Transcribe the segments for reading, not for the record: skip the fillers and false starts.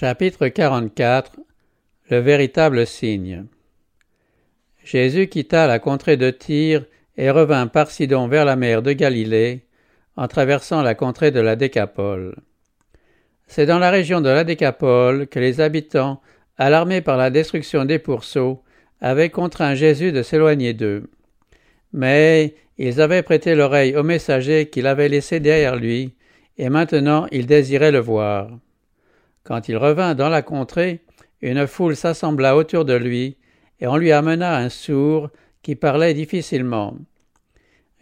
Chapitre 44. Le véritable signe. Jésus quitta la contrée de Tyr et revint par Sidon vers la mer de Galilée, en traversant la contrée de la Décapole. C'est dans la région de la Décapole que les habitants, alarmés par la destruction des pourceaux, avaient contraint Jésus de s'éloigner d'eux. Mais ils avaient prêté l'oreille au messager qu'il avait laissé derrière lui, et maintenant ils désiraient le voir. Quand il revint dans la contrée, une foule s'assembla autour de lui, et on lui amena un sourd qui parlait difficilement.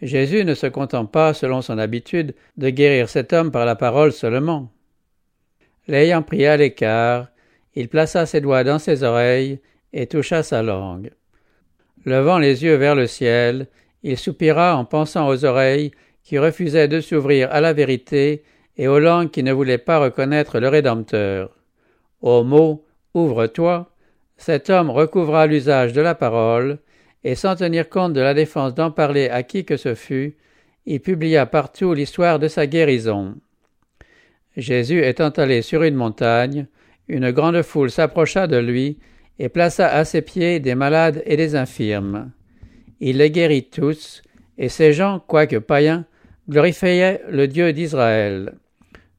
Jésus ne se contentant pas, selon son habitude, de guérir cet homme par la parole seulement. L'ayant pris à l'écart, il plaça ses doigts dans ses oreilles et toucha sa langue. Levant les yeux vers le ciel, il soupira en pensant aux oreilles qui refusaient de s'ouvrir à la vérité et aux langues qui ne voulaient pas reconnaître le Rédempteur. Au mot « ouvre-toi », cet homme recouvra l'usage de la parole, et sans tenir compte de la défense d'en parler à qui que ce fût, il publia partout l'histoire de sa guérison. Jésus étant allé sur une montagne, une grande foule s'approcha de lui et plaça à ses pieds des malades et des infirmes. Il les guérit tous, et ces gens, quoique païens, glorifiaient le Dieu d'Israël.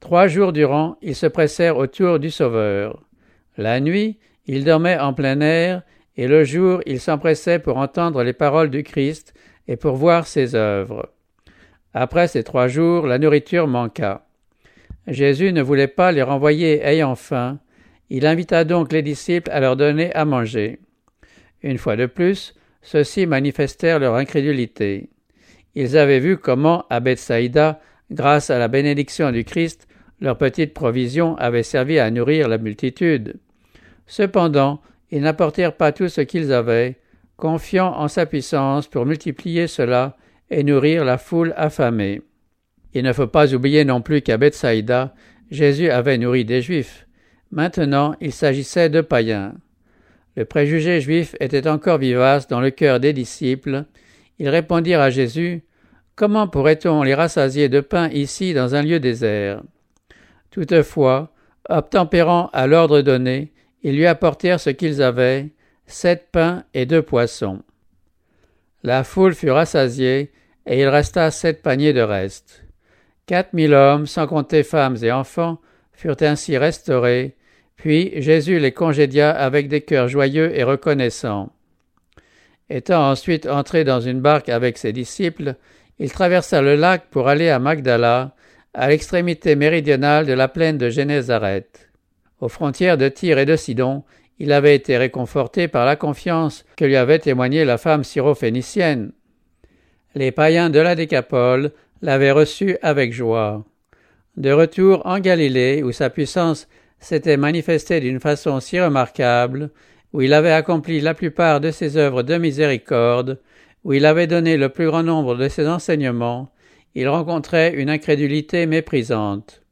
3 jours durant, ils se pressèrent autour du Sauveur. La nuit, ils dormaient en plein air, et le jour, ils s'empressaient pour entendre les paroles du Christ et pour voir ses œuvres. Après ces 3 jours, la nourriture manqua. Jésus ne voulait pas les renvoyer ayant faim. Il invita donc les disciples à leur donner à manger. Une fois de plus, ceux-ci manifestèrent leur incrédulité. Ils avaient vu comment, à Bethsaïda, grâce à la bénédiction du Christ, leur petite provision avait servi à nourrir la multitude. Cependant, ils n'apportèrent pas tout ce qu'ils avaient, confiants en sa puissance pour multiplier cela et nourrir la foule affamée. Il ne faut pas oublier non plus qu'à Bethsaïda, Jésus avait nourri des Juifs. Maintenant, il s'agissait de païens. Le préjugé juif était encore vivace dans le cœur des disciples. Ils répondirent à Jésus : « Comment pourrait-on les rassasier de pain ici dans un lieu désert ?» Toutefois, obtempérant à l'ordre donné, ils lui apportèrent ce qu'ils avaient, 7 pains et 2 poissons. La foule fut rassasiée, et il resta 7 paniers de reste. 4000 hommes, sans compter femmes et enfants, furent ainsi restaurés, puis Jésus les congédia avec des cœurs joyeux et reconnaissants. Étant ensuite entré dans une barque avec ses disciples, il traversa le lac pour aller à Magdala, à l'extrémité méridionale de la plaine de Genésareth. Aux frontières de Tyr et de Sidon, il avait été réconforté par la confiance que lui avait témoignée la femme syrophénicienne. Les païens de la Décapole l'avaient reçu avec joie. De retour en Galilée, où sa puissance s'était manifestée d'une façon si remarquable, où il avait accompli la plupart de ses œuvres de miséricorde, où il avait donné le plus grand nombre de ses enseignements, il rencontrait une incrédulité méprisante.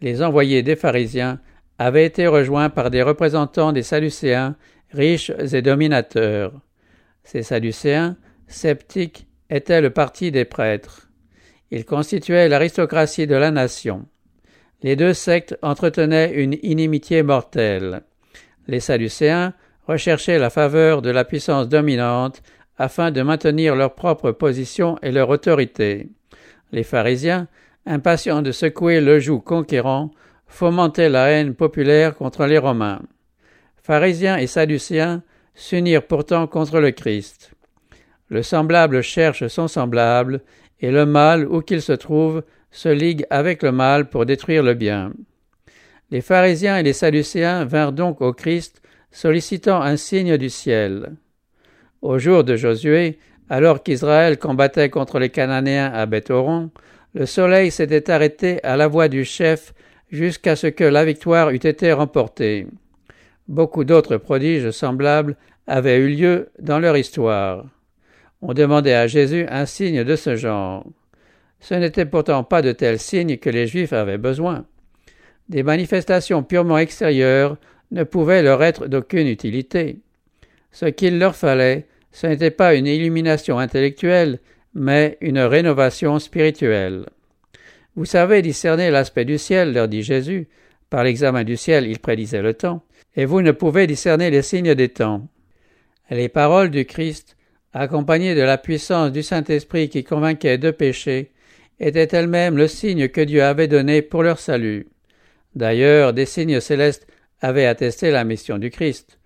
Les envoyés des pharisiens avaient été rejoints par des représentants des Sadducéens, riches et dominateurs. Ces Sadducéens, sceptiques, étaient le parti des prêtres. Ils constituaient l'aristocratie de la nation. Les deux sectes entretenaient une inimitié mortelle. Les Sadducéens recherchaient la faveur de la puissance dominante afin de maintenir leur propre position et leur autorité. Les pharisiens, impatients de secouer le joug conquérant, fomentaient la haine populaire contre les Romains. Pharisiens et Sadducéens s'unirent pourtant contre le Christ. Le semblable cherche son semblable, et le mal, où qu'il se trouve, se ligue avec le mal pour détruire le bien. Les pharisiens et les Sadducéens vinrent donc au Christ, sollicitant un signe du ciel. Au jour de Josué, alors qu'Israël combattait contre les Cananéens à Béthoron, le soleil s'était arrêté à la voix du chef jusqu'à ce que la victoire eût été remportée. Beaucoup d'autres prodiges semblables avaient eu lieu dans leur histoire. On demandait à Jésus un signe de ce genre. Ce n'était pourtant pas de tels signes que les Juifs avaient besoin. Des manifestations purement extérieures ne pouvaient leur être d'aucune utilité. Ce qu'il leur fallait, ce n'était pas une illumination intellectuelle, mais une rénovation spirituelle. « Vous savez discerner l'aspect du ciel, » leur dit Jésus, Par l'examen du ciel, il prédisait le temps, et vous ne pouvez discerner les signes des temps. Les paroles du Christ, accompagnées de la puissance du Saint-Esprit qui convainquait de péché, étaient elles-mêmes le signe que Dieu avait donné pour leur salut. D'ailleurs, des signes célestes avaient attesté la mission du Christ.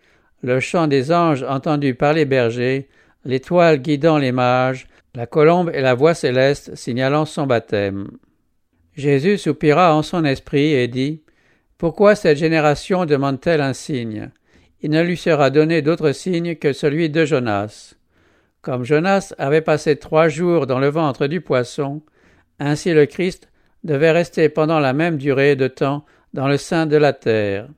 Le chant des anges entendu par les bergers, l'étoile guidant les mages, la colombe et la voix céleste signalant son baptême. Jésus soupira en son esprit et dit « Pourquoi cette génération demande-t-elle un signe ? Il ne lui sera donné d'autre signe que celui de Jonas. » Comme Jonas avait passé 3 jours dans le ventre du poisson, ainsi le Christ devait rester pendant la même durée de temps dans le sein de la terre.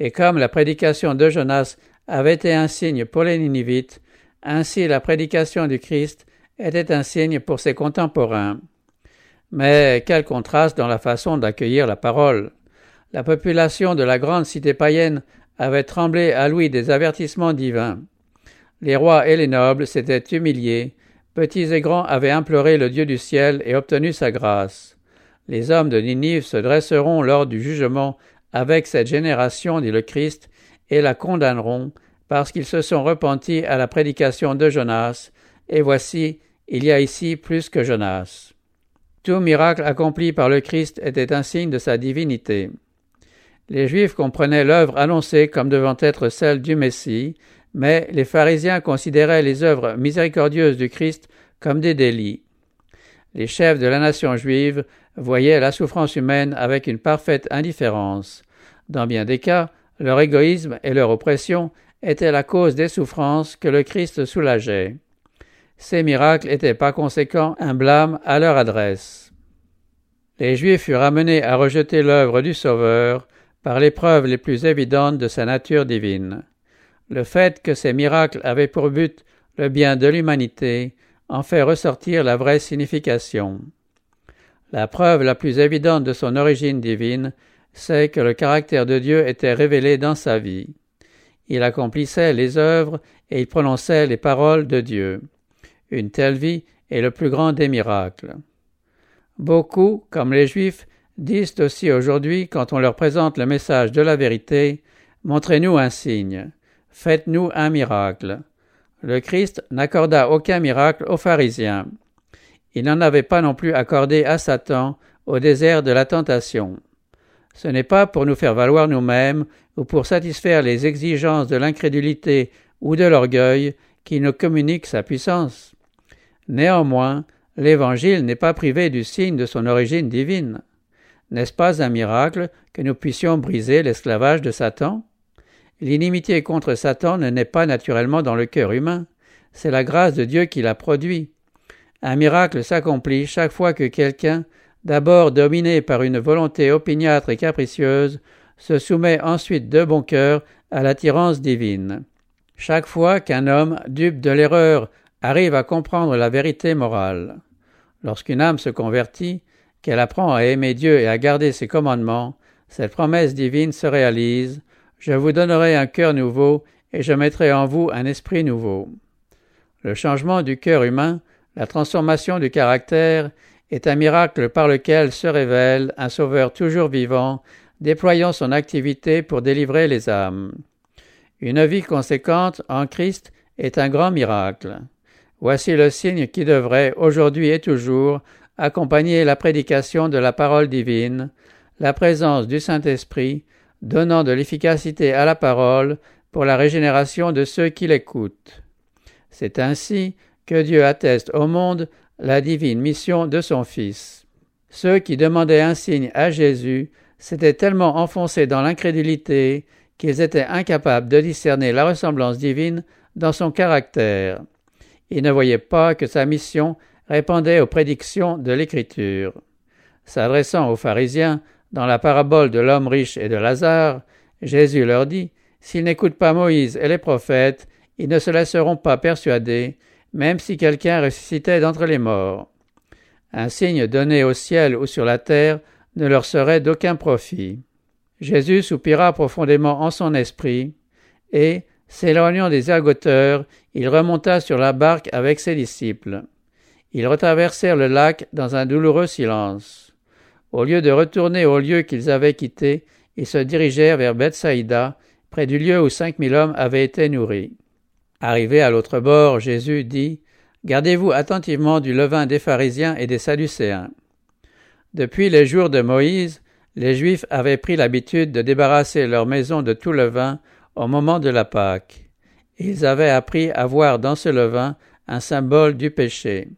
Et comme la prédication de Jonas avait été un signe pour les Ninivites, ainsi la prédication du Christ était un signe pour ses contemporains. Mais quel contraste dans la façon d'accueillir la parole! La population de la grande cité païenne avait tremblé à l'ouïe des avertissements divins. Les rois et les nobles s'étaient humiliés, petits et grands avaient imploré le Dieu du ciel et obtenu sa grâce. Les hommes de Ninive se dresseront lors du jugement avec cette génération, dit le Christ, et la condamneront, parce qu'ils se sont repentis à la prédication de Jonas, et voici, il y a ici plus que Jonas. Tout miracle accompli par le Christ était un signe de sa divinité. Les Juifs comprenaient l'œuvre annoncée comme devant être celle du Messie, mais les pharisiens considéraient les œuvres miséricordieuses du Christ comme des délits. Les chefs de la nation juive voyaient la souffrance humaine avec une parfaite indifférence. Dans bien des cas, leur égoïsme et leur oppression était la cause des souffrances que le Christ soulageait. Ces miracles étaient par conséquent un blâme à leur adresse. Les Juifs furent amenés à rejeter l'œuvre du Sauveur par les preuves les plus évidentes de sa nature divine. Le fait que ces miracles avaient pour but le bien de l'humanité en fait ressortir la vraie signification. La preuve la plus évidente de son origine divine, c'est que le caractère de Dieu était révélé dans sa vie. Il accomplissait les œuvres et il prononçait les paroles de Dieu. Une telle vie est le plus grand des miracles. Beaucoup, comme les Juifs, disent aussi aujourd'hui, quand on leur présente le message de la vérité, « Montrez-nous un signe, faites-nous un miracle ». Le Christ n'accorda aucun miracle aux pharisiens. Il n'en avait pas non plus accordé à Satan au désert de la tentation. Ce n'est pas pour nous faire valoir nous-mêmes ou pour satisfaire les exigences de l'incrédulité ou de l'orgueil qui nous communique sa puissance. Néanmoins, l'Évangile n'est pas privé du signe de son origine divine. N'est-ce pas un miracle que nous puissions briser l'esclavage de Satan? L'inimitié contre Satan ne naît pas naturellement dans le cœur humain. C'est la grâce de Dieu qui la produit. Un miracle s'accomplit chaque fois que quelqu'un, d'abord dominé par une volonté opiniâtre et capricieuse, se soumet ensuite de bon cœur à l'attirance divine. Chaque fois qu'un homme, dupe de l'erreur, arrive à comprendre la vérité morale. Lorsqu'une âme se convertit, qu'elle apprend à aimer Dieu et à garder ses commandements, cette promesse divine se réalise. « Je vous donnerai un cœur nouveau et je mettrai en vous un esprit nouveau. » Le changement du cœur humain, la transformation du caractère, est un miracle par lequel se révèle un sauveur toujours vivant, déployant son activité pour délivrer les âmes. Une vie conséquente en Christ est un grand miracle. Voici le signe qui devrait, aujourd'hui et toujours, accompagner la prédication de la parole divine, la présence du Saint-Esprit, donnant de l'efficacité à la parole pour la régénération de ceux qui l'écoutent. C'est ainsi que Dieu atteste au monde la divine mission de son Fils. Ceux qui demandaient un signe à Jésus s'étaient tellement enfoncés dans l'incrédulité qu'ils étaient incapables de discerner la ressemblance divine dans son caractère. Ils ne voyaient pas que sa mission répondait aux prédictions de l'Écriture. S'adressant aux pharisiens dans la parabole de l'homme riche et de Lazare, Jésus leur dit « S'ils n'écoutent pas Moïse et les prophètes, ils ne se laisseront pas persuader, même si quelqu'un ressuscitait d'entre les morts. Un signe donné au ciel ou sur la terre ne leur serait d'aucun profit. » Jésus soupira profondément en son esprit, et, s'éloignant des ergoteurs, il remonta sur la barque avec ses disciples. Ils retraversèrent le lac dans un douloureux silence. Au lieu de retourner au lieu qu'ils avaient quitté, et se dirigèrent vers Bethsaïda, près du lieu où 5000 hommes avaient été nourris. Arrivé à l'autre bord, Jésus dit « Gardez-vous attentivement du levain des pharisiens et des sadducéens. » Depuis les jours de Moïse, les Juifs avaient pris l'habitude de débarrasser leur maison de tout levain au moment de la Pâque. Ils avaient appris à voir dans ce levain un symbole du péché.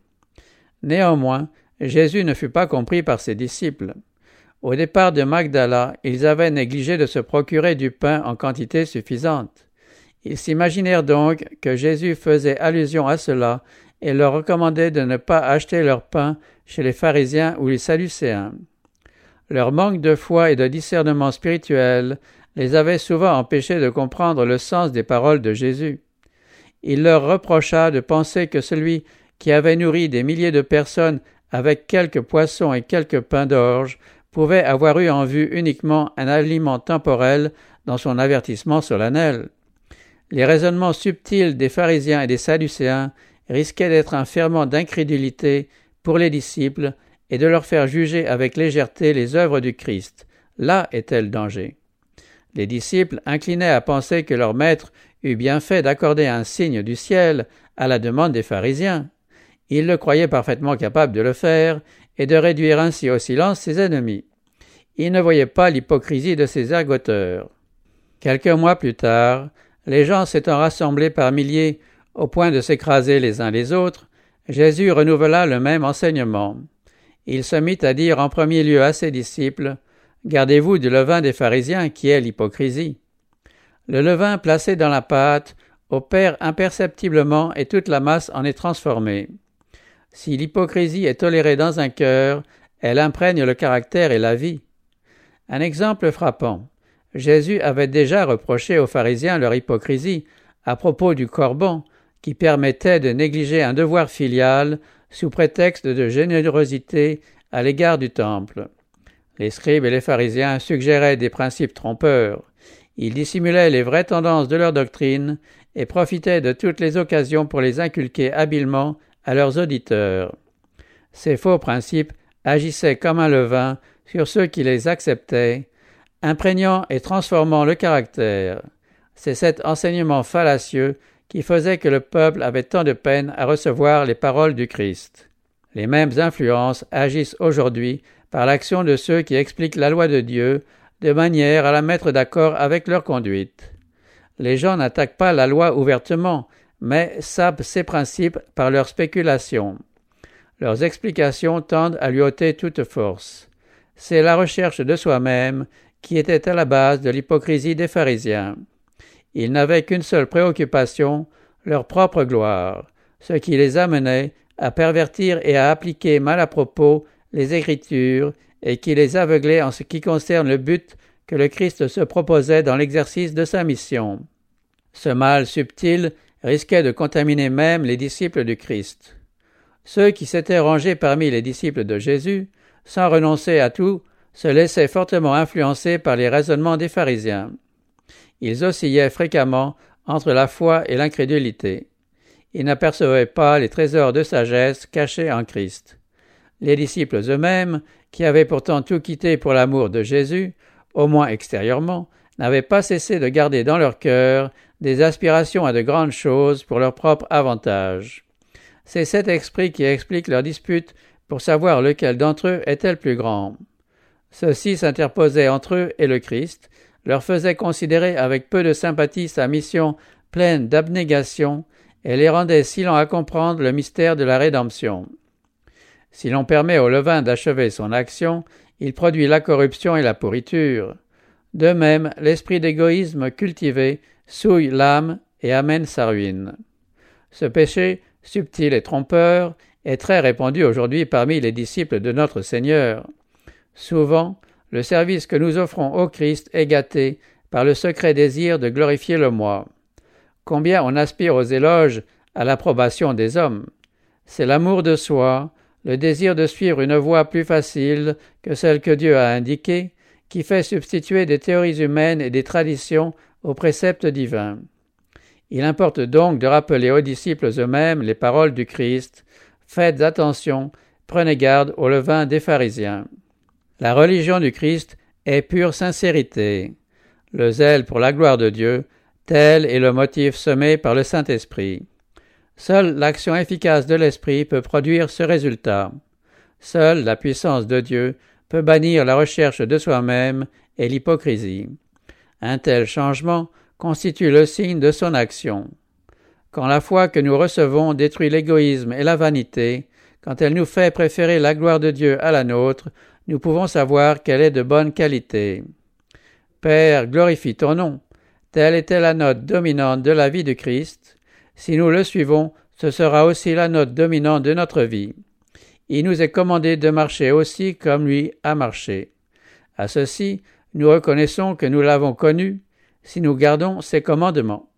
Néanmoins, Jésus ne fut pas compris par ses disciples. Au départ de Magdala, ils avaient négligé de se procurer du pain en quantité suffisante. Ils s'imaginèrent donc que Jésus faisait allusion à cela et leur recommandait de ne pas acheter leur pain chez les pharisiens ou les sadducéens. Leur manque de foi et de discernement spirituel les avait souvent empêchés de comprendre le sens des paroles de Jésus. Il leur reprocha de penser que celui qui avait nourri des milliers de personnes avec quelques poissons et quelques pains d'orge pouvait avoir eu en vue uniquement un aliment temporel dans son avertissement solennel. Les raisonnements subtils des pharisiens et des sadducéens risquaient d'être un ferment d'incrédulité pour les disciples et de leur faire juger avec légèreté les œuvres du Christ. Là était le danger. Les disciples inclinaient à penser que leur maître eut bien fait d'accorder un signe du ciel à la demande des pharisiens. Ils le croyaient parfaitement capable de le faire et de réduire ainsi au silence ses ennemis. Ils ne voyaient pas l'hypocrisie de ces ergoteurs. Quelques mois plus tard, les gens s'étant rassemblés par milliers au point de s'écraser les uns les autres, Jésus renouvela le même enseignement. Il se mit à dire en premier lieu à ses disciples « Gardez-vous du levain des pharisiens qui est l'hypocrisie. » Le levain placé dans la pâte opère imperceptiblement et toute la masse en est transformée. Si l'hypocrisie est tolérée dans un cœur, elle imprègne le caractère et la vie. Un exemple frappant. Jésus avait déjà reproché aux pharisiens leur hypocrisie à propos du corban qui permettait de négliger un devoir filial sous prétexte de générosité à l'égard du temple. Les scribes et les pharisiens suggéraient des principes trompeurs. Ils dissimulaient les vraies tendances de leur doctrine et profitaient de toutes les occasions pour les inculquer habilement à leurs auditeurs. Ces faux principes agissaient comme un levain sur ceux qui les acceptaient, imprégnant et transformant le caractère. C'est cet enseignement fallacieux qui faisait que le peuple avait tant de peine à recevoir les paroles du Christ. Les mêmes influences agissent aujourd'hui par l'action de ceux qui expliquent la loi de Dieu de manière à la mettre d'accord avec leur conduite. Les gens n'attaquent pas la loi ouvertement, mais sapent ses principes par leur spéculation. Leurs explications tendent à lui ôter toute force. C'est la recherche de soi-même qui était à la base de l'hypocrisie des pharisiens. Ils n'avaient qu'une seule préoccupation, leur propre gloire, ce qui les amenait à pervertir et à appliquer mal à propos les Écritures et qui les aveuglait en ce qui concerne le but que le Christ se proposait dans l'exercice de sa mission. Ce mal subtil risquait de contaminer même les disciples du Christ. Ceux qui s'étaient rangés parmi les disciples de Jésus, sans renoncer à tout, se laissaient fortement influencer par les raisonnements des pharisiens. Ils oscillaient fréquemment entre la foi et l'incrédulité. Ils n'apercevaient pas les trésors de sagesse cachés en Christ. Les disciples eux-mêmes, qui avaient pourtant tout quitté pour l'amour de Jésus, au moins extérieurement, n'avaient pas cessé de garder dans leur cœur des aspirations à de grandes choses pour leur propre avantage. C'est cet esprit qui explique leur dispute pour savoir lequel d'entre eux était le plus grand. Ceux-ci s'interposaient entre eux et le Christ, leur faisait considérer avec peu de sympathie sa mission pleine d'abnégation et les rendait si lents à comprendre le mystère de la rédemption. Si l'on permet au levain d'achever son action, il produit la corruption et la pourriture. De même, l'esprit d'égoïsme cultivé souille l'âme et amène sa ruine. Ce péché, subtil et trompeur, est très répandu aujourd'hui parmi les disciples de notre Seigneur. Souvent, le service que nous offrons au Christ est gâté par le secret désir de glorifier le moi. Combien on aspire aux éloges, à l'approbation des hommes. C'est l'amour de soi, le désir de suivre une voie plus facile que celle que Dieu a indiquée, qui fait substituer des théories humaines et des traditions aux préceptes divins. Il importe donc de rappeler aux disciples eux-mêmes les paroles du Christ. Faites attention, prenez garde au levain des pharisiens. La religion du Christ et pure sincérité. Le zèle pour la gloire de Dieu, tel est le motif semé par le Saint-Esprit. Seule l'action efficace de l'Esprit peut produire ce résultat. Seule la puissance de Dieu peut bannir la recherche de soi-même et l'hypocrisie. Un tel changement constitue le signe de son action. Quand la foi que nous recevons détruit l'égoïsme et la vanité, quand elle nous fait préférer la gloire de Dieu à la nôtre, nous pouvons savoir qu'elle est de bonne qualité. Père, glorifie ton nom. Telle était la note dominante de la vie du Christ. Si nous le suivons, ce sera aussi la note dominante de notre vie. Il nous est commandé de marcher aussi comme lui a marché. À ceci, nous reconnaissons que nous l'avons connu si nous gardons ses commandements.